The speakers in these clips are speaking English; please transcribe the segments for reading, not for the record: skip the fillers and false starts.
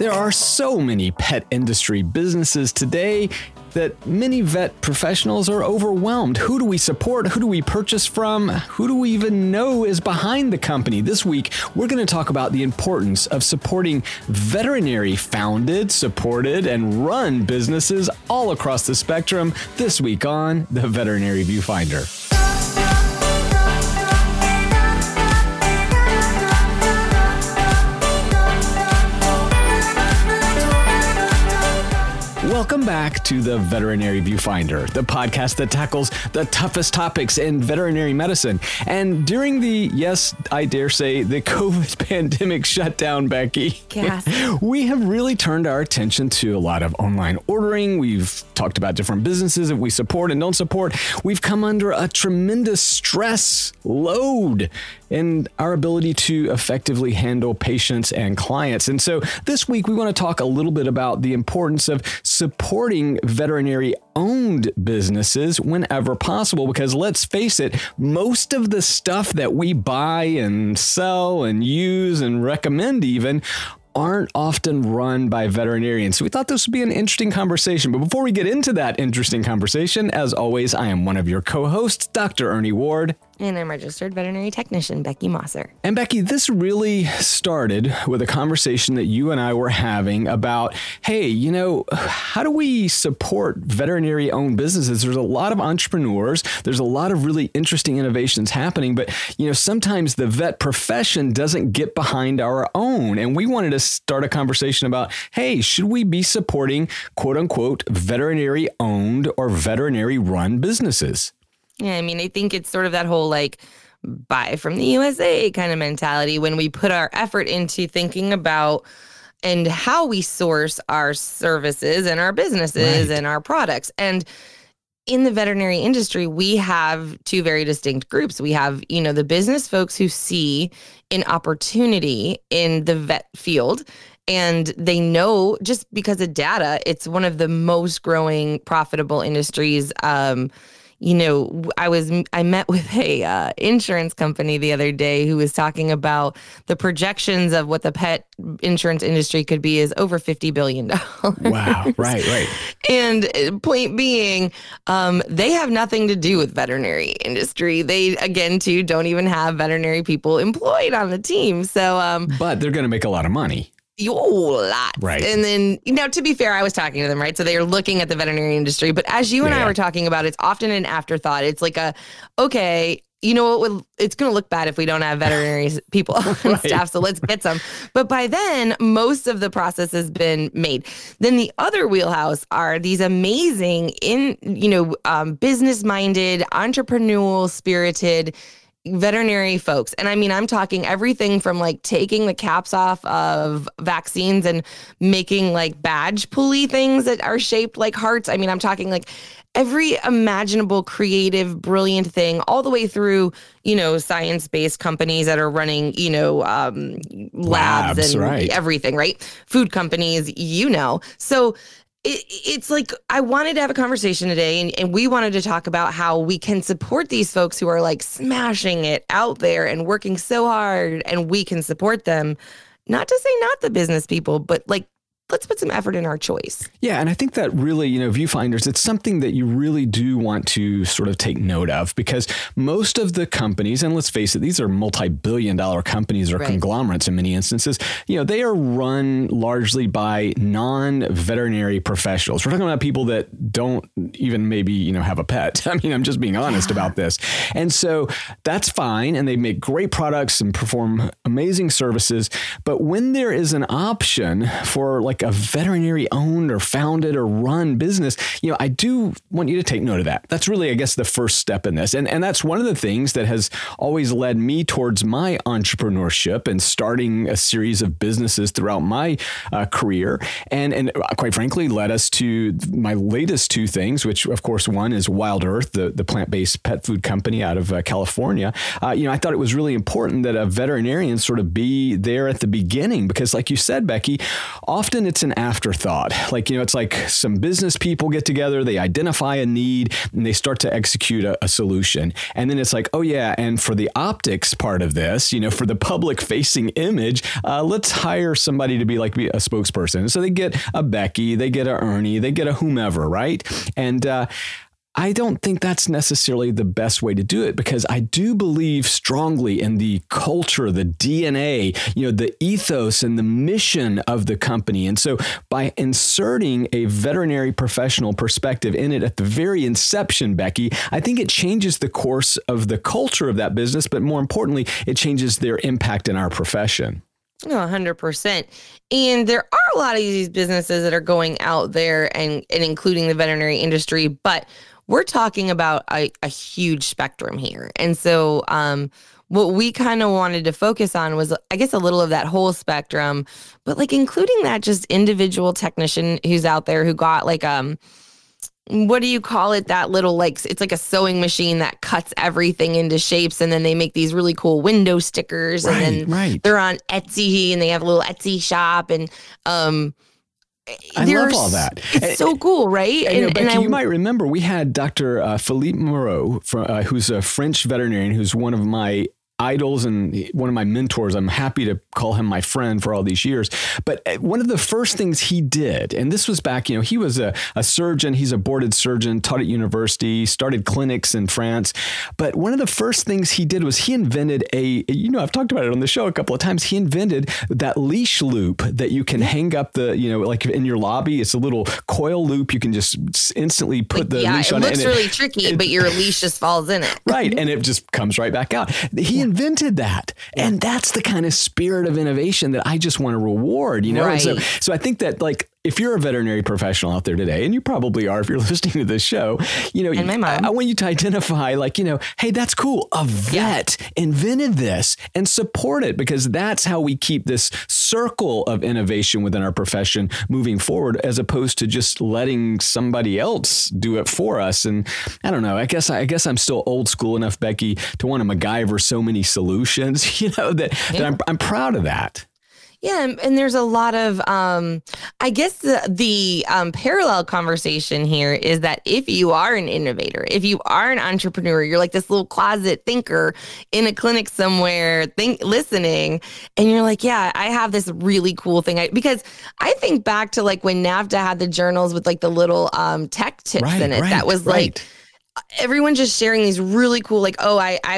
There are so many pet industry businesses today that many vet professionals are overwhelmed. Who do we support? Who do we purchase from? Who do we even know is behind the company? This week, we're going to talk about the importance of supporting veterinary-founded, supported, and run businesses all across the spectrum this week on The Veterinary Viewfinder. Welcome back to The Veterinary Viewfinder, the podcast that tackles the toughest topics in veterinary medicine. And during the, yes, I dare say, the COVID pandemic shutdown, Becky, yes, we have really turned our attention to a lot of online ordering. We've talked about different businesses that we support and don't support. We've come under a tremendous stress load in our ability to effectively handle patients and clients. And so this week, we want to talk a little bit about the importance of supporting veterinary-owned businesses whenever possible, because let's face it, most of the stuff that we buy and sell and use and recommend even aren't often run by veterinarians. So we thought this would be an interesting conversation. But before we get into that interesting conversation, as always, I am one of your co-hosts, Dr. Ernie Ward. And I'm registered veterinary technician, Becky Mosser. And Becky, this really started with a conversation that you and I were having about, hey, you know, how do we support veterinary owned businesses? There's a lot of entrepreneurs. There's a lot of really interesting innovations happening. But, you know, sometimes the vet profession doesn't get behind our own. And we wanted to start a conversation about, hey, should we be supporting, quote unquote, veterinary owned or veterinary run businesses? Yeah, I mean, I think it's sort of that whole like buy from the USA kind of mentality when we put our effort into thinking about and how we source our services and our businesses and our products. And in the veterinary industry, we have two very distinct groups. We have, you know, the business folks who see an opportunity in the vet field. And they know just because of data, it's one of the most growing profitable industries. You know, I met with a insurance company the other day who was talking about the projections of what the pet insurance industry could be is over $50 billion. Wow. Right, right. And point being, they have nothing to do with veterinary industry. They, again, too, don't even have veterinary people employed on the team. So, but they're going to make a lot of money. Lot. Right. And then, you know, to be fair, I was talking to them, right? So they are looking at the veterinary industry. But as you and I were talking about, it's often an afterthought. It's like a, okay, you know what? It's going to look bad if we don't have veterinary people on staff. So let's get some. But by then, most of the process has been made. Then the other wheelhouse are these amazing, business-minded, entrepreneurial-spirited veterinary folks. And I mean, I'm talking everything from like taking the caps off of vaccines and making like badge pulley things that are shaped like hearts. I mean, I'm talking like every imaginable, creative, brilliant thing, all the way through, you know, science-based companies that are running, you know, labs and everything, right? Food companies, you know. So it's like I wanted to have a conversation today and we wanted to talk about how we can support these folks who are like smashing it out there and working so hard, and we can support them. Not to say not the business people, but like, let's put some effort in our choice. Yeah. And I think that really, you know, viewfinders, it's something that you really do want to sort of take note of, because most of the companies, and let's face it, these are multi-billion-dollar companies or conglomerates in many instances, you know, they are run largely by non-veterinary professionals. We're talking about people that don't even maybe, you know, have a pet. I mean, I'm just being honest about this. And so that's fine. And they make great products and perform amazing services. But when there is an option for like a veterinary owned or founded or run business, you know, I do want you to take note of that. That's really, I guess, the first step in this. And that's one of the things that has always led me towards my entrepreneurship and starting a series of businesses throughout my career. And quite frankly, led us to my latest two things, which of course, one is Wild Earth, the plant-based pet food company out of California. You know, I thought it was really important that a veterinarian sort of be there at the beginning, because like you said, Becky, often it's an afterthought. Like, you know, it's like some business people get together, they identify a need, and they start to execute a solution. And then it's like, oh yeah, and for the optics part of this, you know, for the public facing image, let's hire somebody to be like a spokesperson. So they get a Becky, they get a Ernie, they get a whomever, right? And I don't think that's necessarily the best way to do it, because I do believe strongly in the culture, the DNA, you know, the ethos and the mission of the company. And so by inserting a veterinary professional perspective in it at the very inception, Becky, I think it changes the course of the culture of that business. But more importantly, it changes their impact in our profession. No, 100%. And there are a lot of these businesses that are going out there and including the veterinary industry, but we're talking about a huge spectrum here. And so what we kind of wanted to focus on was, I guess, a little of that whole spectrum, but like including that just individual technician who's out there who got like, what do you call it? That little, like, it's like a sewing machine that cuts everything into shapes. And then they make these really cool window stickers. Right, and then they're on Etsy and they have a little Etsy shop. And I love all that. It's so cool, right? And you might remember we had Dr. Philippe Moreau, who's a French veterinarian, who's one of my idols and one of my mentors. I'm happy to call him my friend for all these years. But one of the first things he did, and this was back, you know, he was a surgeon, he's a boarded surgeon, taught at university, started clinics in France. But one of the first things he did was he invented you know, I've talked about it on the show a couple of times. He invented that leash loop that you can hang up the, you know, like in your lobby, it's a little coil loop. You can just instantly put the leash on it. Yeah, it looks really tricky, but your leash just falls in it. Right. And it just comes right back out. He invented that. And that's the kind of spirit of innovation that I just want to reward, you know? Right. And so I think that, like, if you're a veterinary professional out there today, and you probably are, if you're listening to this show, you know, I want you to identify, like, you know, hey, that's cool. A vet invented this, and support it, because that's how we keep this circle of innovation within our profession moving forward, as opposed to just letting somebody else do it for us. And I don't know, I guess I'm still old school enough, Becky, to want to MacGyver so many solutions, you know, that I'm proud of that. Yeah, and there's a lot of, I guess the parallel conversation here is that if you are an innovator, if you are an entrepreneur, you're like this little closet thinker in a clinic somewhere, listening, and you're like, yeah, I have this really cool thing. Because I think back to like when NAVTA had the journals with like the little tech tips in it, that was like, everyone just sharing these really cool, like,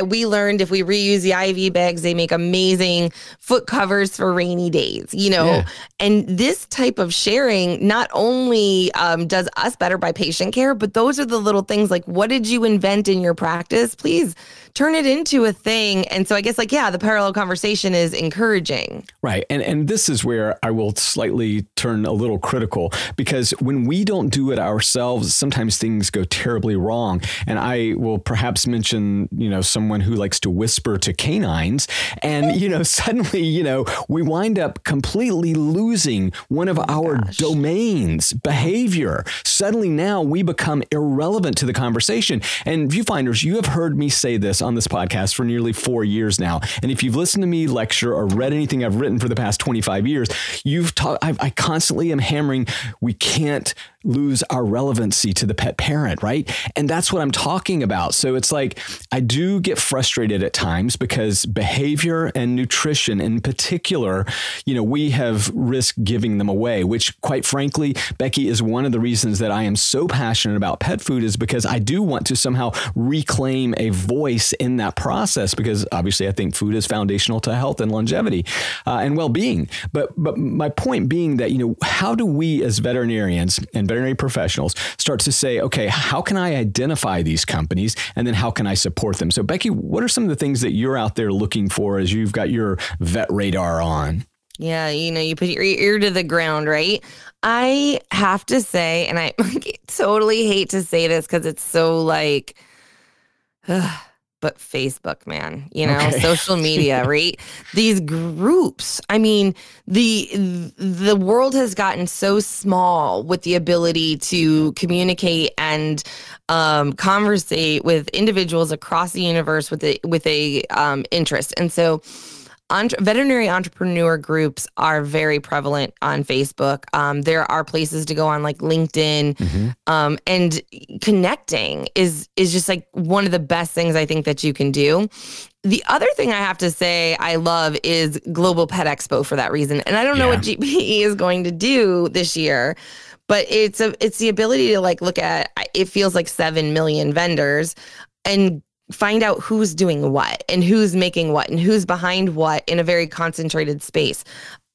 we learned if we reuse the IV bags, they make amazing foot covers for rainy days, you know? Yeah. And this type of sharing not only does us better by patient care, but those are the little things like, what did you invent in your practice? Please turn it into a thing. And so I guess like, yeah, the parallel conversation is encouraging. Right. And this is where I will slightly turn a little critical, because when we don't do it ourselves, sometimes things go terribly wrong. And I will perhaps mention, you know, someone who likes to whisper to canines, and, you know, suddenly, you know, we wind up completely losing one of our domains, behavior. Suddenly now we become irrelevant to the conversation. And viewfinders, you have heard me say this on this podcast for nearly 4 years now. And if you've listened to me lecture or read anything I've written for the past 25 years, I constantly am hammering, we can't lose our relevancy to the pet parent, right? And that's what I'm talking about. So it's like, I do get frustrated at times, because behavior and nutrition in particular, you know, we have risked giving them away, which quite frankly, Becky, is one of the reasons that I am so passionate about pet food, is because I do want to somehow reclaim a voice in that process, because obviously I think food is foundational to health and longevity and well-being. But my point being that, you know, how do we as veterinarians and veterinary professionals start to say, okay, how can I identify these companies, and then how can I support them? So Becky, what are some of the things that you're out there looking for as you've got your vet radar on? Yeah, you know, you put your ear to the ground, right? I have to say, and I totally hate to say this because it's so like, but Facebook, man, you know, social media, right? These groups. I mean, the world has gotten so small with the ability to communicate and conversate with individuals across the universe with a interest. And so Veterinary entrepreneur groups are very prevalent on Facebook. There are places to go on like LinkedIn, and connecting is just like one of the best things I think that you can do. The other thing I have to say I love is Global Pet Expo for that reason. And I don't know what GPE is going to do this year, but it's the ability to like look at, it feels like 7 million vendors and find out who's doing what and who's making what and who's behind what in a very concentrated space.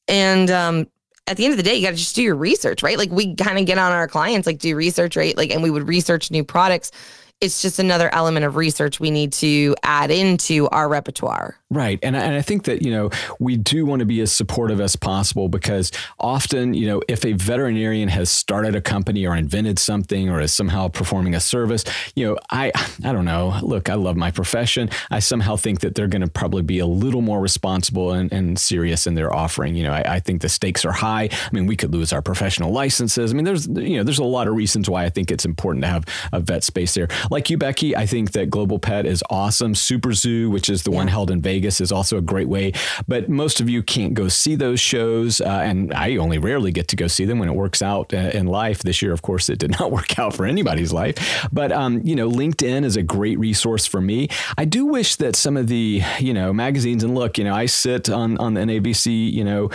And at the end of the day, you got to just do your research, right? Like we kind of get on our clients, like do research, right? Like, and we would research new products. It's just another element of research we need to add into our repertoire. Right. And I think that, you know, we do want to be as supportive as possible because often, you know, if a veterinarian has started a company or invented something or is somehow performing a service, you know, I don't know. Look, I love my profession. I somehow think that they're going to probably be a little more responsible and serious in their offering. You know, I think the stakes are high. I mean, we could lose our professional licenses. I mean, there's a lot of reasons why I think it's important to have a vet space there. Like you, Becky, I think that Global Pet is awesome. Super Zoo, which is the one held in Vegas, is also a great way. But most of you can't go see those shows. And I only rarely get to go see them when it works out in life. This year, of course, it did not work out for anybody's life. But, you know, LinkedIn is a great resource for me. I do wish that some of the, you know, magazines, and look, you know, I sit on the NABC, you know,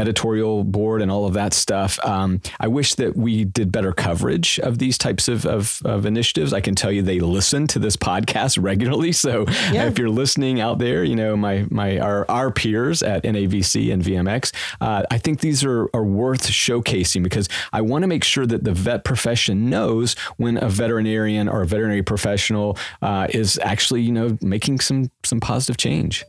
editorial board and all of that stuff. I wish that we did better coverage of these types of initiatives. I can tell you they listen to this podcast regularly. So if you're listening out there, you know, our peers at NAVC and VMX, I think these are worth showcasing because I want to make sure that the vet profession knows when a veterinarian or a veterinary professional is actually, you know, making some positive change.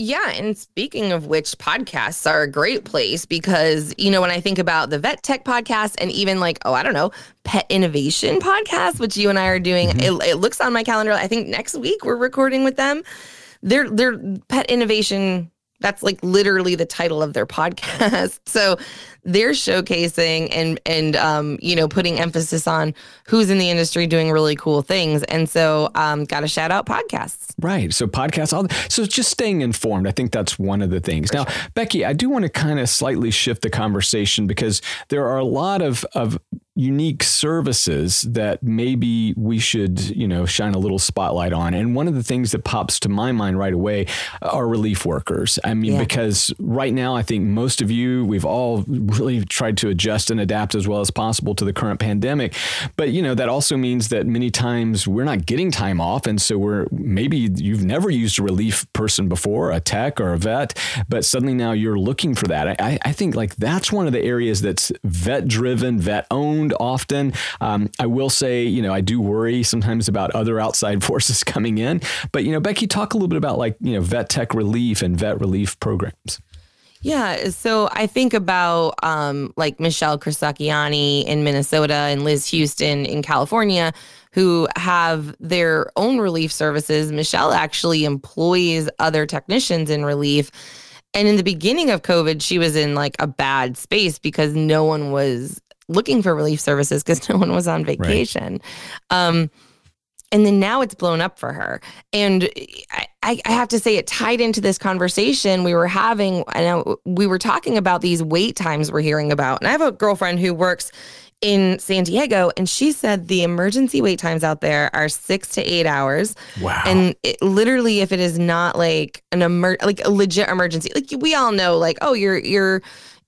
Yeah. And speaking of which, podcasts are a great place because, you know, when I think about the Vet Tech podcast and even like, oh, I don't know, Pet Innovation podcast, which you and I are doing, it looks on my calendar. I think next week we're recording with them. They're Pet Innovation. That's like literally the title of their podcast. So they're showcasing and you know, putting emphasis on who's in the industry doing really cool things. And so got to shout out podcasts. Right. So podcasts. So just staying informed. I think that's one of the things. For now, sure. Becky, I do want to kind of slightly shift the conversation because there are a lot of unique services that maybe we should, you know, shine a little spotlight on. And one of the things that pops to my mind right away are relief workers. I mean, because right now, I think most of you, we've all really tried to adjust and adapt as well as possible to the current pandemic. But, you know, that also means that many times we're not getting time off. And so maybe you've never used a relief person before, a tech or a vet, but suddenly now you're looking for that. I think like that's one of the areas that's vet driven, vet owned. Often, I will say, you know, I do worry sometimes about other outside forces coming in. But, you know, Becky, talk a little bit about like, you know, vet tech relief and vet relief programs. Yeah. So I think about like Michelle Krasakiani in Minnesota and Liz Houston in California, who have their own relief services. Michelle actually employs other technicians in relief. And in the beginning of COVID, she was in like a bad space because no one was looking for relief services because no one was on vacation. Right. And then now it's blown up for her. And I have to say it tied into this conversation we were having. I know we were talking about these wait times we're hearing about. And I have a girlfriend who works in San Diego, and she said the emergency wait times out there are 6 to 8 hours. Wow. And it, literally, if it is not like like a legit emergency, like we all know, like, oh, your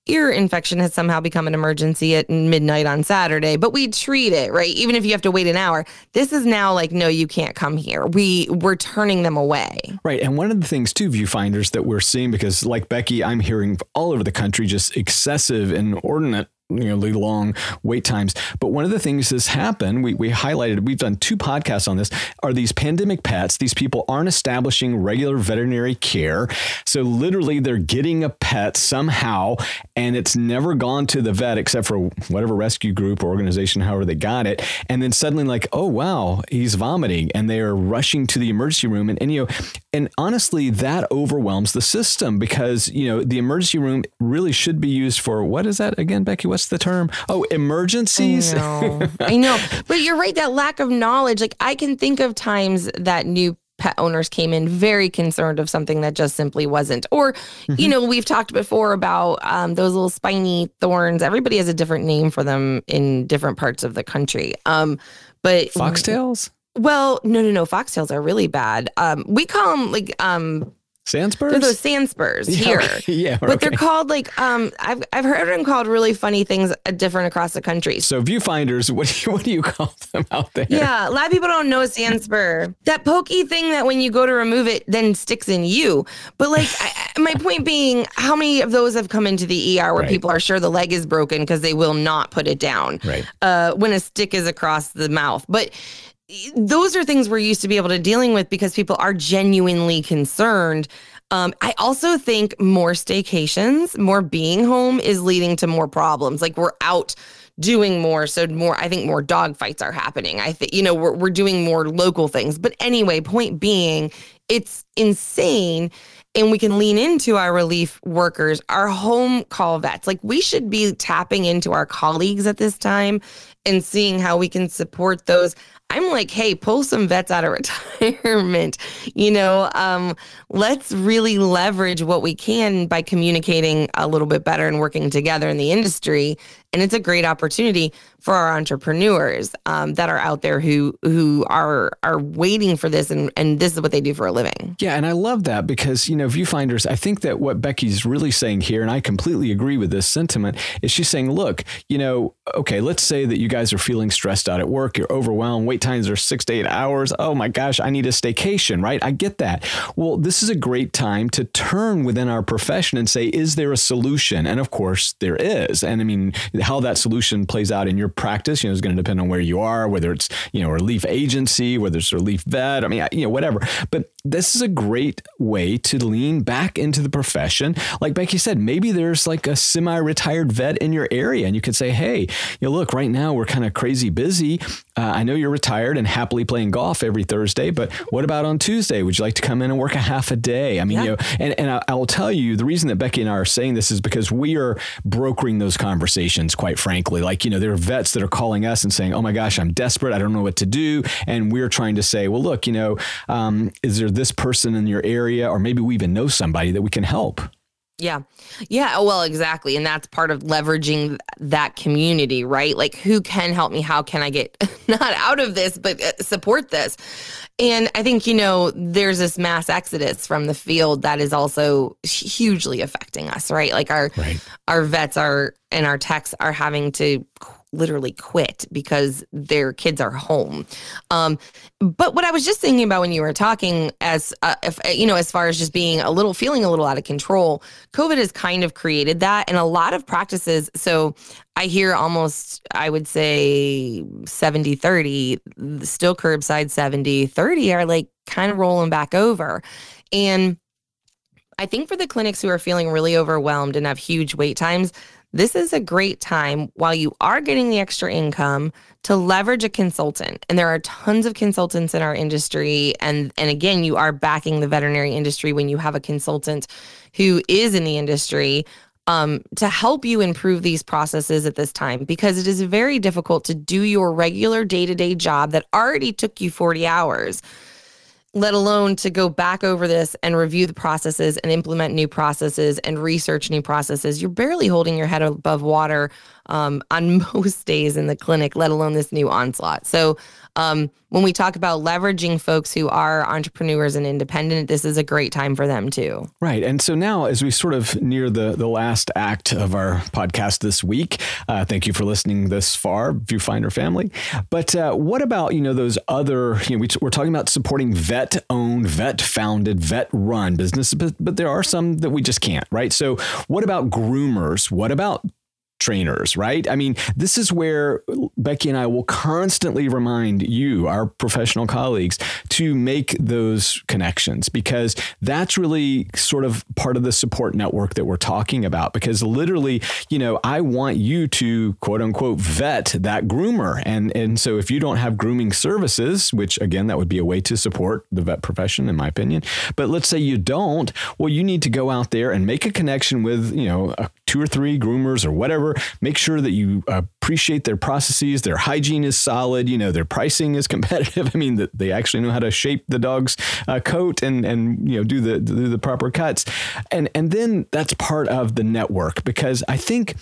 ear infection has somehow become an emergency at midnight on Saturday, but we treat it, right? Even if you have to wait an hour, this is now like, no, you can't come here. We're turning them away. Right. And one of the things too, viewfinders, that we're seeing, because like Becky, I'm hearing all over the country, just excessive and inordinate, you know, long wait times. But one of the things that's happened, we highlighted, we've done 2 podcasts on this, are these pandemic pets. These people aren't establishing regular veterinary care. So literally they're getting a pet somehow, and it's never gone to the vet except for whatever rescue group or organization, however they got it. And then suddenly like, oh, wow, he's vomiting, and they are rushing to the emergency room. And you know, and honestly, that overwhelms the system because, you know, the emergency room really should be used for, what is that again, Becky? What's the term? Oh, emergencies. I know. But you're right. That lack of knowledge. Like I can think of times that new pet owners came in very concerned of something that just simply wasn't. Or, you know, we've talked before about those little spiny thorns. Everybody has a different name for them in different parts of the country. But foxtails? Well, no. Foxtails are really bad. We call them like sand spurs? They're those sand spurs here. Okay. Yeah, but okay. They're called like, I've heard them called really funny things different across the country. So viewfinders, what do you call them out there? Yeah, a lot of people don't know a sand spur. That pokey thing that when you go to remove it, then sticks in you. But like, my point being, how many of those have come into the ER where people are sure the leg is broken because they will not put it down when a stick is across the mouth. But those are things we're used to be able to dealing with because people are genuinely concerned. I also think more staycations, more being home is leading to more problems. Like we're out doing more. So more, I think more dog fights are happening. I think, you know, we're doing more local things, but anyway, point being, it's insane. And we can lean into our relief workers, our home call vets. Like we should be tapping into our colleagues at this time and seeing how we can support those. I'm like, hey, pull some vets out of retirement. You know, let's really leverage what we can by communicating a little bit better and working together in the industry. And it's a great opportunity for our entrepreneurs that are out there who are waiting for this. And this is what they do for a living. Yeah. And I love that because, you know, viewfinders, I think that what Becky's really saying here, and I completely agree with this sentiment, is she's saying, look, you know, okay, let's say that you guys are feeling stressed out at work. You're overwhelmed. Wait times are 6 to 8 hours. Oh my gosh, I need a staycation, right? I get that. Well, this is a great time to turn within our profession and say, is there a solution? And of course there is. And I mean, how that solution plays out in your practice, you know, is going to depend on where you are, whether it's, you know, a relief agency, whether it's a relief vet, I mean, you know, whatever. But this is a great way to lean back into the profession. Like Becky said, maybe there's like a semi-retired vet in your area and you could say, hey, you know, look, right now we're kind of crazy busy. I know you're retired and happily playing golf every Thursday, but what about on Tuesday? Would you like to come in and work a half a day? I mean, you know, and I will tell you the reason that Becky and I are saying this is because we are brokering those conversations, quite frankly. Like, you know, there are vets that are calling us and saying, oh my gosh, I'm desperate. I don't know what to do. And we're trying to say, well, look, you know, is there this person in your area, or maybe we even know somebody that we can help. Yeah. Yeah. Well, exactly. And that's part of leveraging that community, right? Like who can help me? How can I get not out of this, but support this? And I think, you know, there's this mass exodus from the field that is also hugely affecting us, right? Like our vets and our techs are having to literally quit because their kids are home. But what I was just thinking about when you were talking, as if, you know, as far as just being feeling a little out of control, COVID has kind of created that. And a lot of practices, so I hear almost, I would say 70-30, still curbside 70-30 are like kind of rolling back over. And I think for the clinics who are feeling really overwhelmed and have huge wait times, this is a great time while you are getting the extra income to leverage a consultant. And there are tons of consultants in our industry. And again, you are backing the veterinary industry when you have a consultant who is in the industry to help you improve these processes at this time, because it is very difficult to do your regular day-to-day job that already took you 40 hours, let alone to go back over this and review the processes and implement new processes and research new processes. You're barely holding your head above water on most days in the clinic, let alone this new onslaught. So when we talk about leveraging folks who are entrepreneurs and independent, this is a great time for them too. Right. And so now as we sort of near the last act of our podcast this week, thank you for listening this far, Viewfinder family. But what about, you know, those other, you know, we're talking about supporting vet-owned, vet-founded, vet-run businesses, but there are some that we just can't, right? So what about groomers? What about trainers, right? I mean, this is where Becky and I will constantly remind you, our professional colleagues, to make those connections, because that's really sort of part of the support network that we're talking about. Because literally, you know, I want you to quote unquote vet that groomer. And so if you don't have grooming services, which again, that would be a way to support the vet profession, in my opinion, but let's say you don't, well, you need to go out there and make a connection with, you know, 2 or 3 groomers or whatever. Make sure that you appreciate their processes. Their hygiene is solid. You know, their pricing is competitive. I mean, they actually know how to shape the dog's coat and, you know, do the proper cuts. And then that's part of the network, because I think,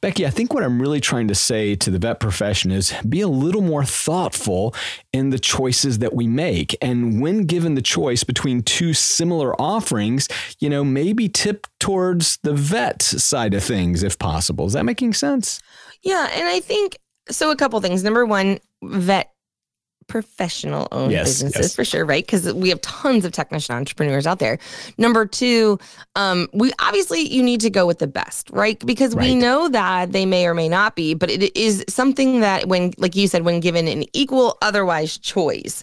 Becky, I think what I'm really trying to say to the vet profession is be a little more thoughtful in the choices that we make. And when given the choice between two similar offerings, you know, maybe tip towards the vet side of things if possible. Is that making sense? Yeah. And I think, so a couple things. Number one, vet professional owned businesses for sure. Right. Cause we have tons of technician entrepreneurs out there. Number two, we obviously, you need to go with the best, right? Because we know that they may or may not be, but it is something that when, like you said, when given an equal otherwise choice,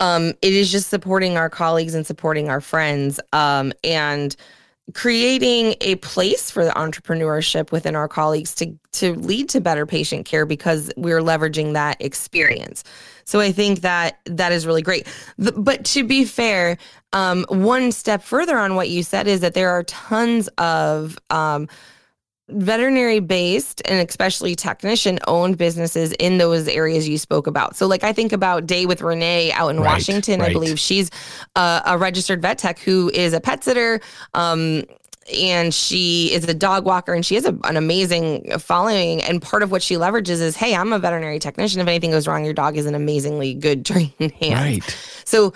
it is just supporting our colleagues and supporting our friends, and creating a place for the entrepreneurship within our colleagues to lead to better patient care because we're leveraging that experience. So I think that is really great. But to be fair, one step further on what you said is that there are tons of veterinary-based and especially technician-owned businesses in those areas you spoke about. So like I think about Day with Renee out in Washington. I believe she's a registered vet tech who is a pet sitter, and she is a dog walker, and she has an amazing following. And part of what she leverages is, hey, I'm a veterinary technician. If anything goes wrong, your dog is an amazingly good trained hand. Right. So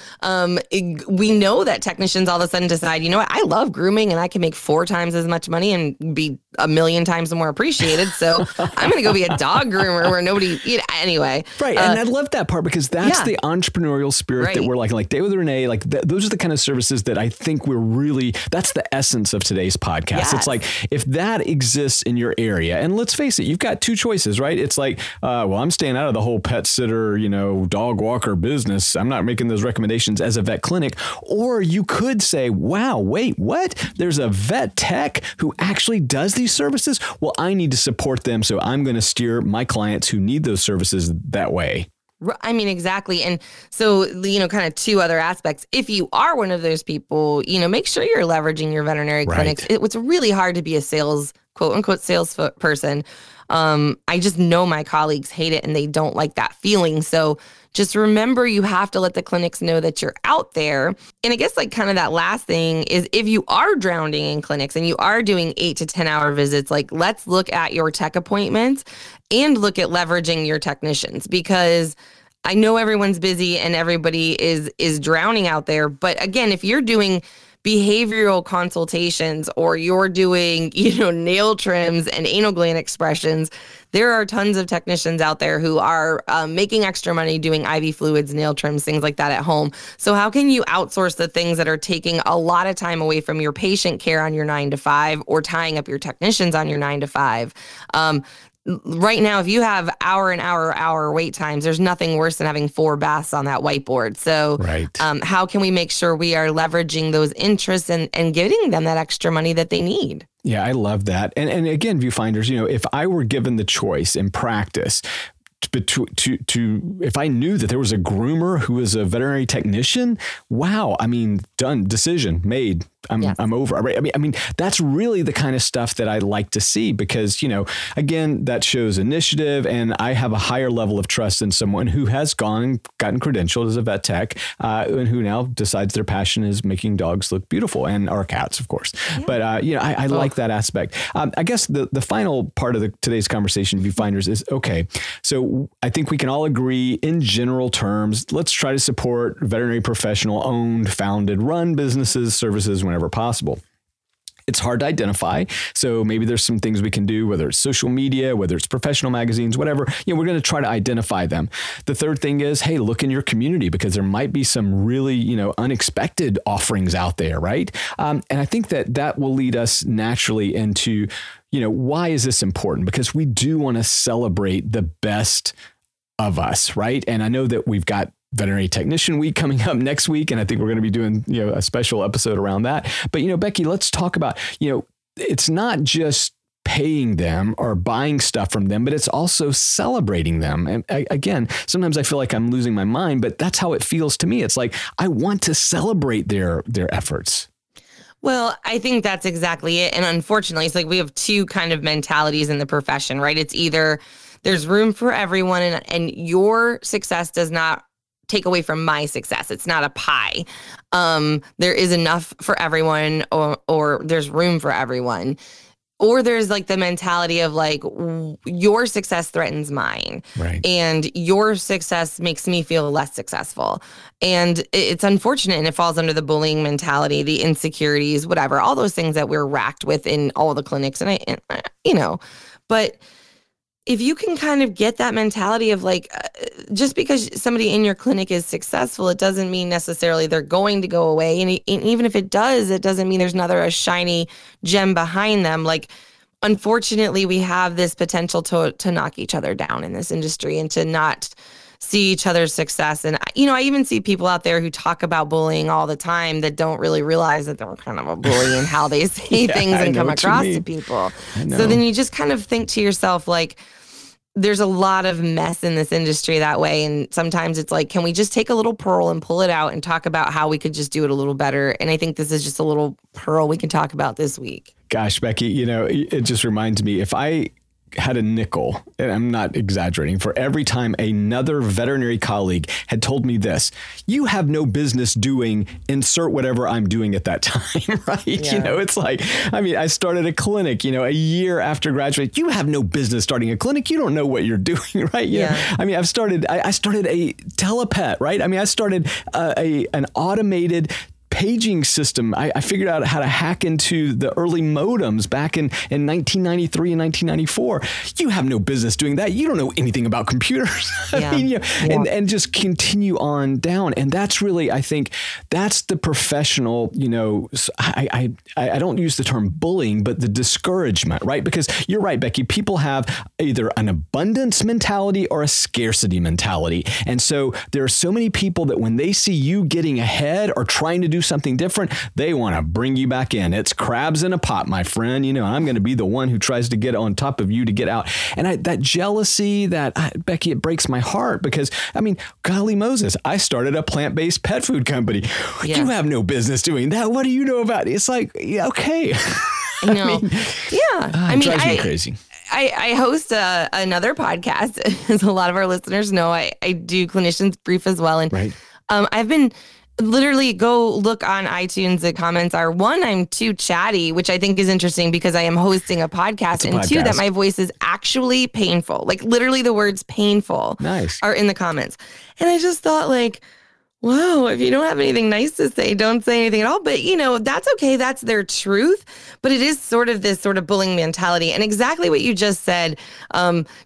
we know that technicians all of a sudden decide, you know what, I love grooming and I can make 4 times as much money and be 1,000,000 times more appreciated. So I'm going to go be a dog groomer where nobody, you know, anyway. Right. And I love that part because that's the entrepreneurial spirit that we're like Day with Renee, like those are the kind of services that I think we're really, that's the essence of today's podcast. Yes. It's like, if that exists in your area, and let's face it, you've got 2 choices, right? It's like, well, I'm staying out of the whole pet sitter, you know, dog walker business. I'm not making those recommendations as a vet clinic. Or you could say, wow, wait, what? There's a vet tech who actually does these services. Well, I need to support them. So I'm going to steer my clients who need those services that way. I mean, exactly. And so, you know, kind of 2 other aspects. If you are one of those people, you know, make sure you're leveraging your veterinary clinics. It's really hard to be a sales, quote unquote, sales person. I just know my colleagues hate it and they don't like that feeling. So just remember, you have to let the clinics know that you're out there. And I guess like kind of that last thing is, if you are drowning in clinics and you are doing 8 to 10 hour visits, like let's look at your tech appointments and look at leveraging your technicians, because I know everyone's busy and everybody is drowning out there. But again, if you're doing behavioral consultations or you're doing, you know, nail trims and anal gland expressions, there are tons of technicians out there who are making extra money doing IV fluids, nail trims, things like that at home. So how can you outsource the things that are taking a lot of time away from your patient care on your 9 to 5 or tying up your technicians on your 9 to 5? Right now, if you have hour wait times, there's nothing worse than having 4 baths on that whiteboard. So how can we make sure we are leveraging those interests and getting them that extra money that they need? Yeah, I love that. And again, viewfinders, you know, if I were given the choice in practice if I knew that there was a groomer who was a veterinary technician, wow. I mean, done, decision made. I'm over. I mean, that's really the kind of stuff that I like to see because, you know, again, that shows initiative, and I have a higher level of trust in someone who has gotten credentialed as a vet tech, and who now decides their passion is making dogs look beautiful, and our cats, of course. Yeah. But, you know, I like that aspect. I guess the final part of today's conversation, viewfinders, is, okay, so I think we can all agree in general terms, let's try to support veterinary professional owned, founded, run businesses, services, whenever possible. It's hard to identify. So maybe there's some things we can do, whether it's social media, whether it's professional magazines, whatever, you know, we're going to try to identify them. The third thing is, hey, look in your community because there might be some really, you know, unexpected offerings out there. Right. And I think that will lead us naturally into, you know, why is this important? Because we do want to celebrate the best of us. Right. And I know that we've got Veterinary Technician Week coming up next week. And I think we're going to be doing, you know, a special episode around that. But, you know, Becky, let's talk about, you know, it's not just paying them or buying stuff from them, but it's also celebrating them. And again, sometimes I feel like I'm losing my mind, but that's how it feels to me. It's like, I want to celebrate their efforts. Well, I think that's exactly it. And unfortunately, it's like we have 2 kind of mentalities in the profession, right? It's either There's room for everyone, and your success does not take away from my success. It's not a pie. There is enough for everyone, or there's room for everyone. Or there's like the mentality of like, your success threatens mine, right? And your success makes me feel less successful. And it's unfortunate, and it falls under the bullying mentality, the insecurities, whatever, all those things that we're racked with in all the clinics. And you know, but if you can kind of get that mentality of like, just because somebody in your clinic is successful, it doesn't mean necessarily they're going to go away. And even if it does, it doesn't mean there's another shiny gem behind them. Like, unfortunately, we have this potential to knock each other down in this industry and to not see each other's success. And, you know, I even see people out there who talk about bullying all the time that don't really realize that they're kind of a bully and how they say things and come across to people. So then you just kind of think to yourself, like, there's a lot of mess in this industry that way. And sometimes it's like, can we just take a little pearl and pull it out and talk about how we could just do it a little better? And I think this is just a little pearl we can talk about this week. Gosh, Becky, you know, it just reminds me, if I had a nickel, and I'm not exaggerating, for every time another veterinary colleague had told me this, you have no business doing, insert whatever I'm doing at that time, right? Yeah. You know, it's like, I mean, I started a clinic, you know, a year after graduating. You have no business starting a clinic. You don't know what you're doing, right? You know? I mean, I started a telepet, right? I mean, I started an automated paging system. I figured out how to hack into the early modems back in 1993 and 1994. You have no business doing that. You don't know anything about computers. And just continue on down. And that's really, I think that's the professional, you know, I don't use the term bullying, but the discouragement, right? Because you're right, Becky, people have either an abundance mentality or a scarcity mentality. And so there are so many people that when they see you getting ahead or trying to do something different, they want to bring you back in. It's crabs in a pot, my friend. You know, I'm going to be the one who tries to get on top of you to get out. And that jealousy, Becky, it breaks my heart because, I mean, golly Moses, I started a plant-based pet food company. Yes. You have no business doing that. What do you know about it? It's like, yeah, okay. It drives me crazy. I host another podcast, as a lot of our listeners know. I do Clinicians Brief as well. And I've been... Literally go look on iTunes. The comments are, one, I'm too chatty, which I think is interesting because I am hosting a podcast. And two, that my voice is actually painful. Like literally the words painful are in the comments. And I just thought like, wow, if you don't have anything nice to say, don't say anything at all. But you know, that's okay. That's their truth. But it is sort of this sort of bullying mentality. And exactly what you just said,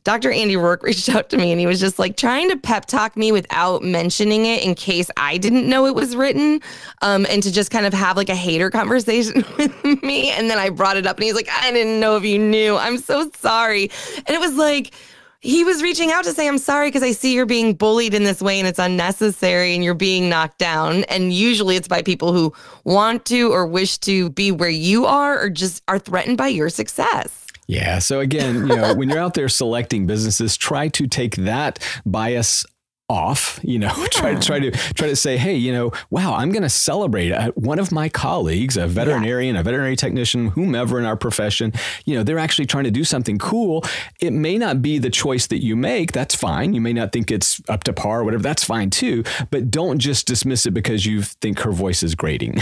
Dr. Andy Rourke reached out to me and he was just like trying to pep talk me without mentioning it in case I didn't know it was written, and to just kind of have like a hater conversation with me. And then I brought it up and he's like, I didn't know if you knew. I'm so sorry. And it was like, he was reaching out to say, I'm sorry, because I see you're being bullied in this way and it's unnecessary and you're being knocked down. And usually it's by people who want to or wish to be where you are or just are threatened by your success. Yeah. So again, you know, when you're out there selecting businesses, try to take that bias off, you know, try to say, hey, you know, wow, I'm going to celebrate one of my colleagues, a veterinarian, a veterinary technician, whomever in our profession, you know, they're actually trying to do something cool. It may not be the choice that you make. That's fine. You may not think it's up to par or whatever. That's fine too, but don't just dismiss it because you think her voice is grating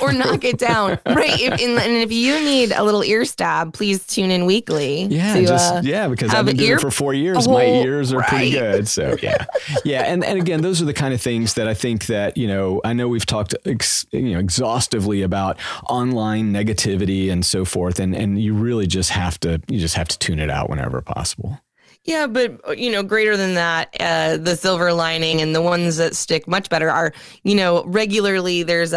or knock it down. Right. And if you need a little ear stab, please tune in weekly. Yeah. Because I've been doing it for 4 years. My ears are pretty good. So yeah. Yeah. And again, those are the kind of things that I think that, you know, I know we've talked exhaustively about online negativity and so forth. And you really just have to tune it out whenever possible. Yeah. But, you know, greater than that, the silver lining and the ones that stick much better are, you know, regularly there's,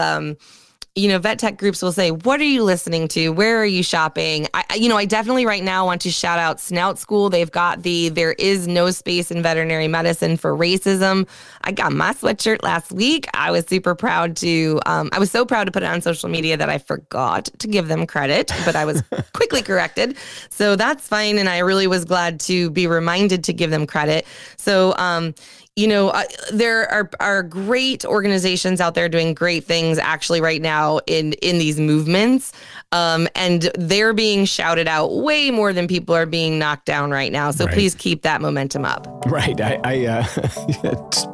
you know, vet tech groups will say, what are you listening to? Where are you shopping? I definitely right now want to shout out Snout School. They've got there is no space in veterinary medicine for racism. I got my sweatshirt last week. I was super proud to, I was so proud to put it on social media that I forgot to give them credit, but I was quickly corrected. So that's fine. And I really was glad to be reminded to give them credit. So, you know, there are great organizations out there doing great things actually right now in these movements. And they're being shouted out way more than people are being knocked down right now. So please keep that momentum up. Right.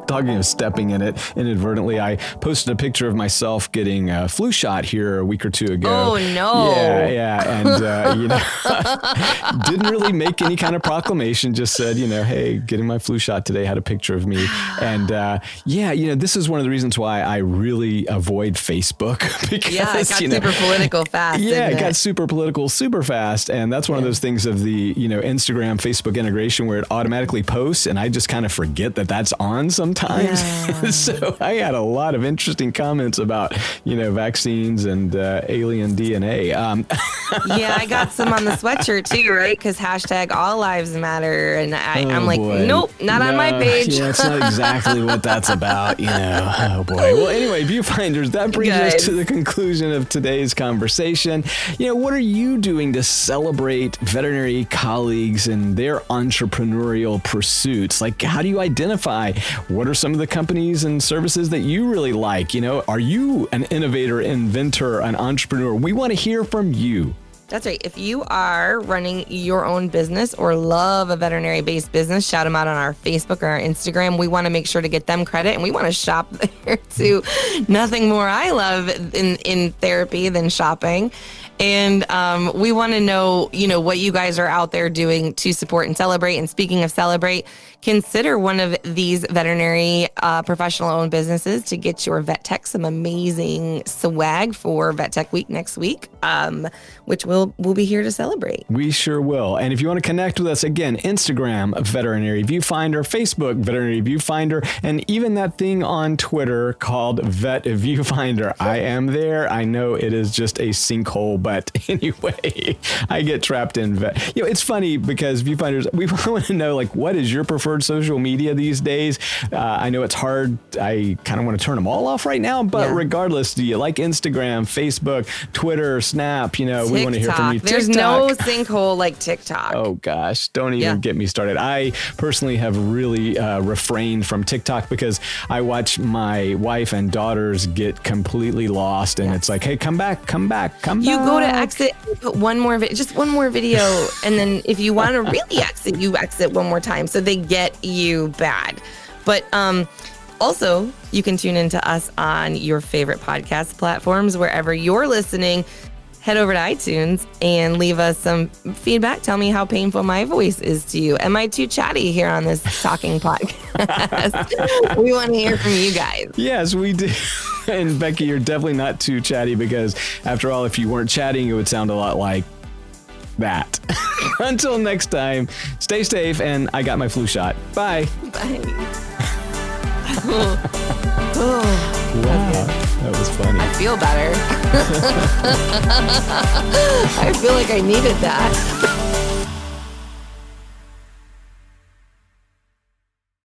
Talking of stepping in it inadvertently, I posted a picture of myself getting a flu shot here a week or two ago. Oh, no. Yeah. And, didn't really make any kind of proclamation, just said, hey, getting my flu shot today, had a picture of me. And this is one of the reasons why I really avoid Facebook. Because, it got super political fast. Yeah, it got super political super fast. And that's one of those things of the, Instagram, Facebook integration where it automatically posts. And I just kind of forget that that's on sometimes. Yeah. So I had a lot of interesting comments about, vaccines and alien DNA. I got some on the sweatshirt too, right? Because hashtag all lives matter. And I'm like, nope, not on my page. Yeah, it's not exactly what that's about, Oh, boy. Well, anyway, Viewfinders, that brings us to the conclusion of today's conversation. What are you doing to celebrate veterinary colleagues and their entrepreneurial pursuits? Like, how do you identify what are some of the companies and services that you really like? Are you an innovator, inventor, an entrepreneur? We want to hear from you. That's right. If you are running your own business or love a veterinary-based business, shout them out on our Facebook or our Instagram. We want to make sure to get them credit, and we want to shop there too. Nothing more I love in therapy than shopping. And we want to know, what you guys are out there doing to support and celebrate. And speaking of celebrate, consider one of these veterinary professional-owned businesses to get your vet tech some amazing swag for Vet Tech Week next week, which we'll be here to celebrate. We sure will. And if you want to connect with us, again, Instagram, Veterinary Viewfinder, Facebook, Veterinary Viewfinder, and even that thing on Twitter called Vet Viewfinder. I am there. I know it is just a sinkhole, but anyway, I get trapped in vet. It's funny because Viewfinders, we want to know, what is your preferred social media these days? I know it's hard. I kind of want to turn them all off right now, but regardless, do you like Instagram, Facebook, Twitter, Snap? TikTok. We want to hear from you. There's no sinkhole like TikTok. Oh, gosh. Don't even get me started. I personally have really refrained from TikTok because I watch my wife and daughters get completely lost. And it's like, hey, come back. You go to exit, put one more video. And then if you want to really exit, you exit one more time. So they get you bad. But also, you can tune into us on your favorite podcast platforms, wherever you're listening. Head over to iTunes and leave us some feedback. Tell me how painful my voice is to you. Am I too chatty here on this talking podcast? We want to hear from you guys. Yes, we do. And Becky, you're definitely not too chatty because, after all, if you weren't chatting, it would sound a lot like that. Until next time, stay safe, and I got my flu shot. Bye. Bye. That was funny. I feel better. I feel like I needed that.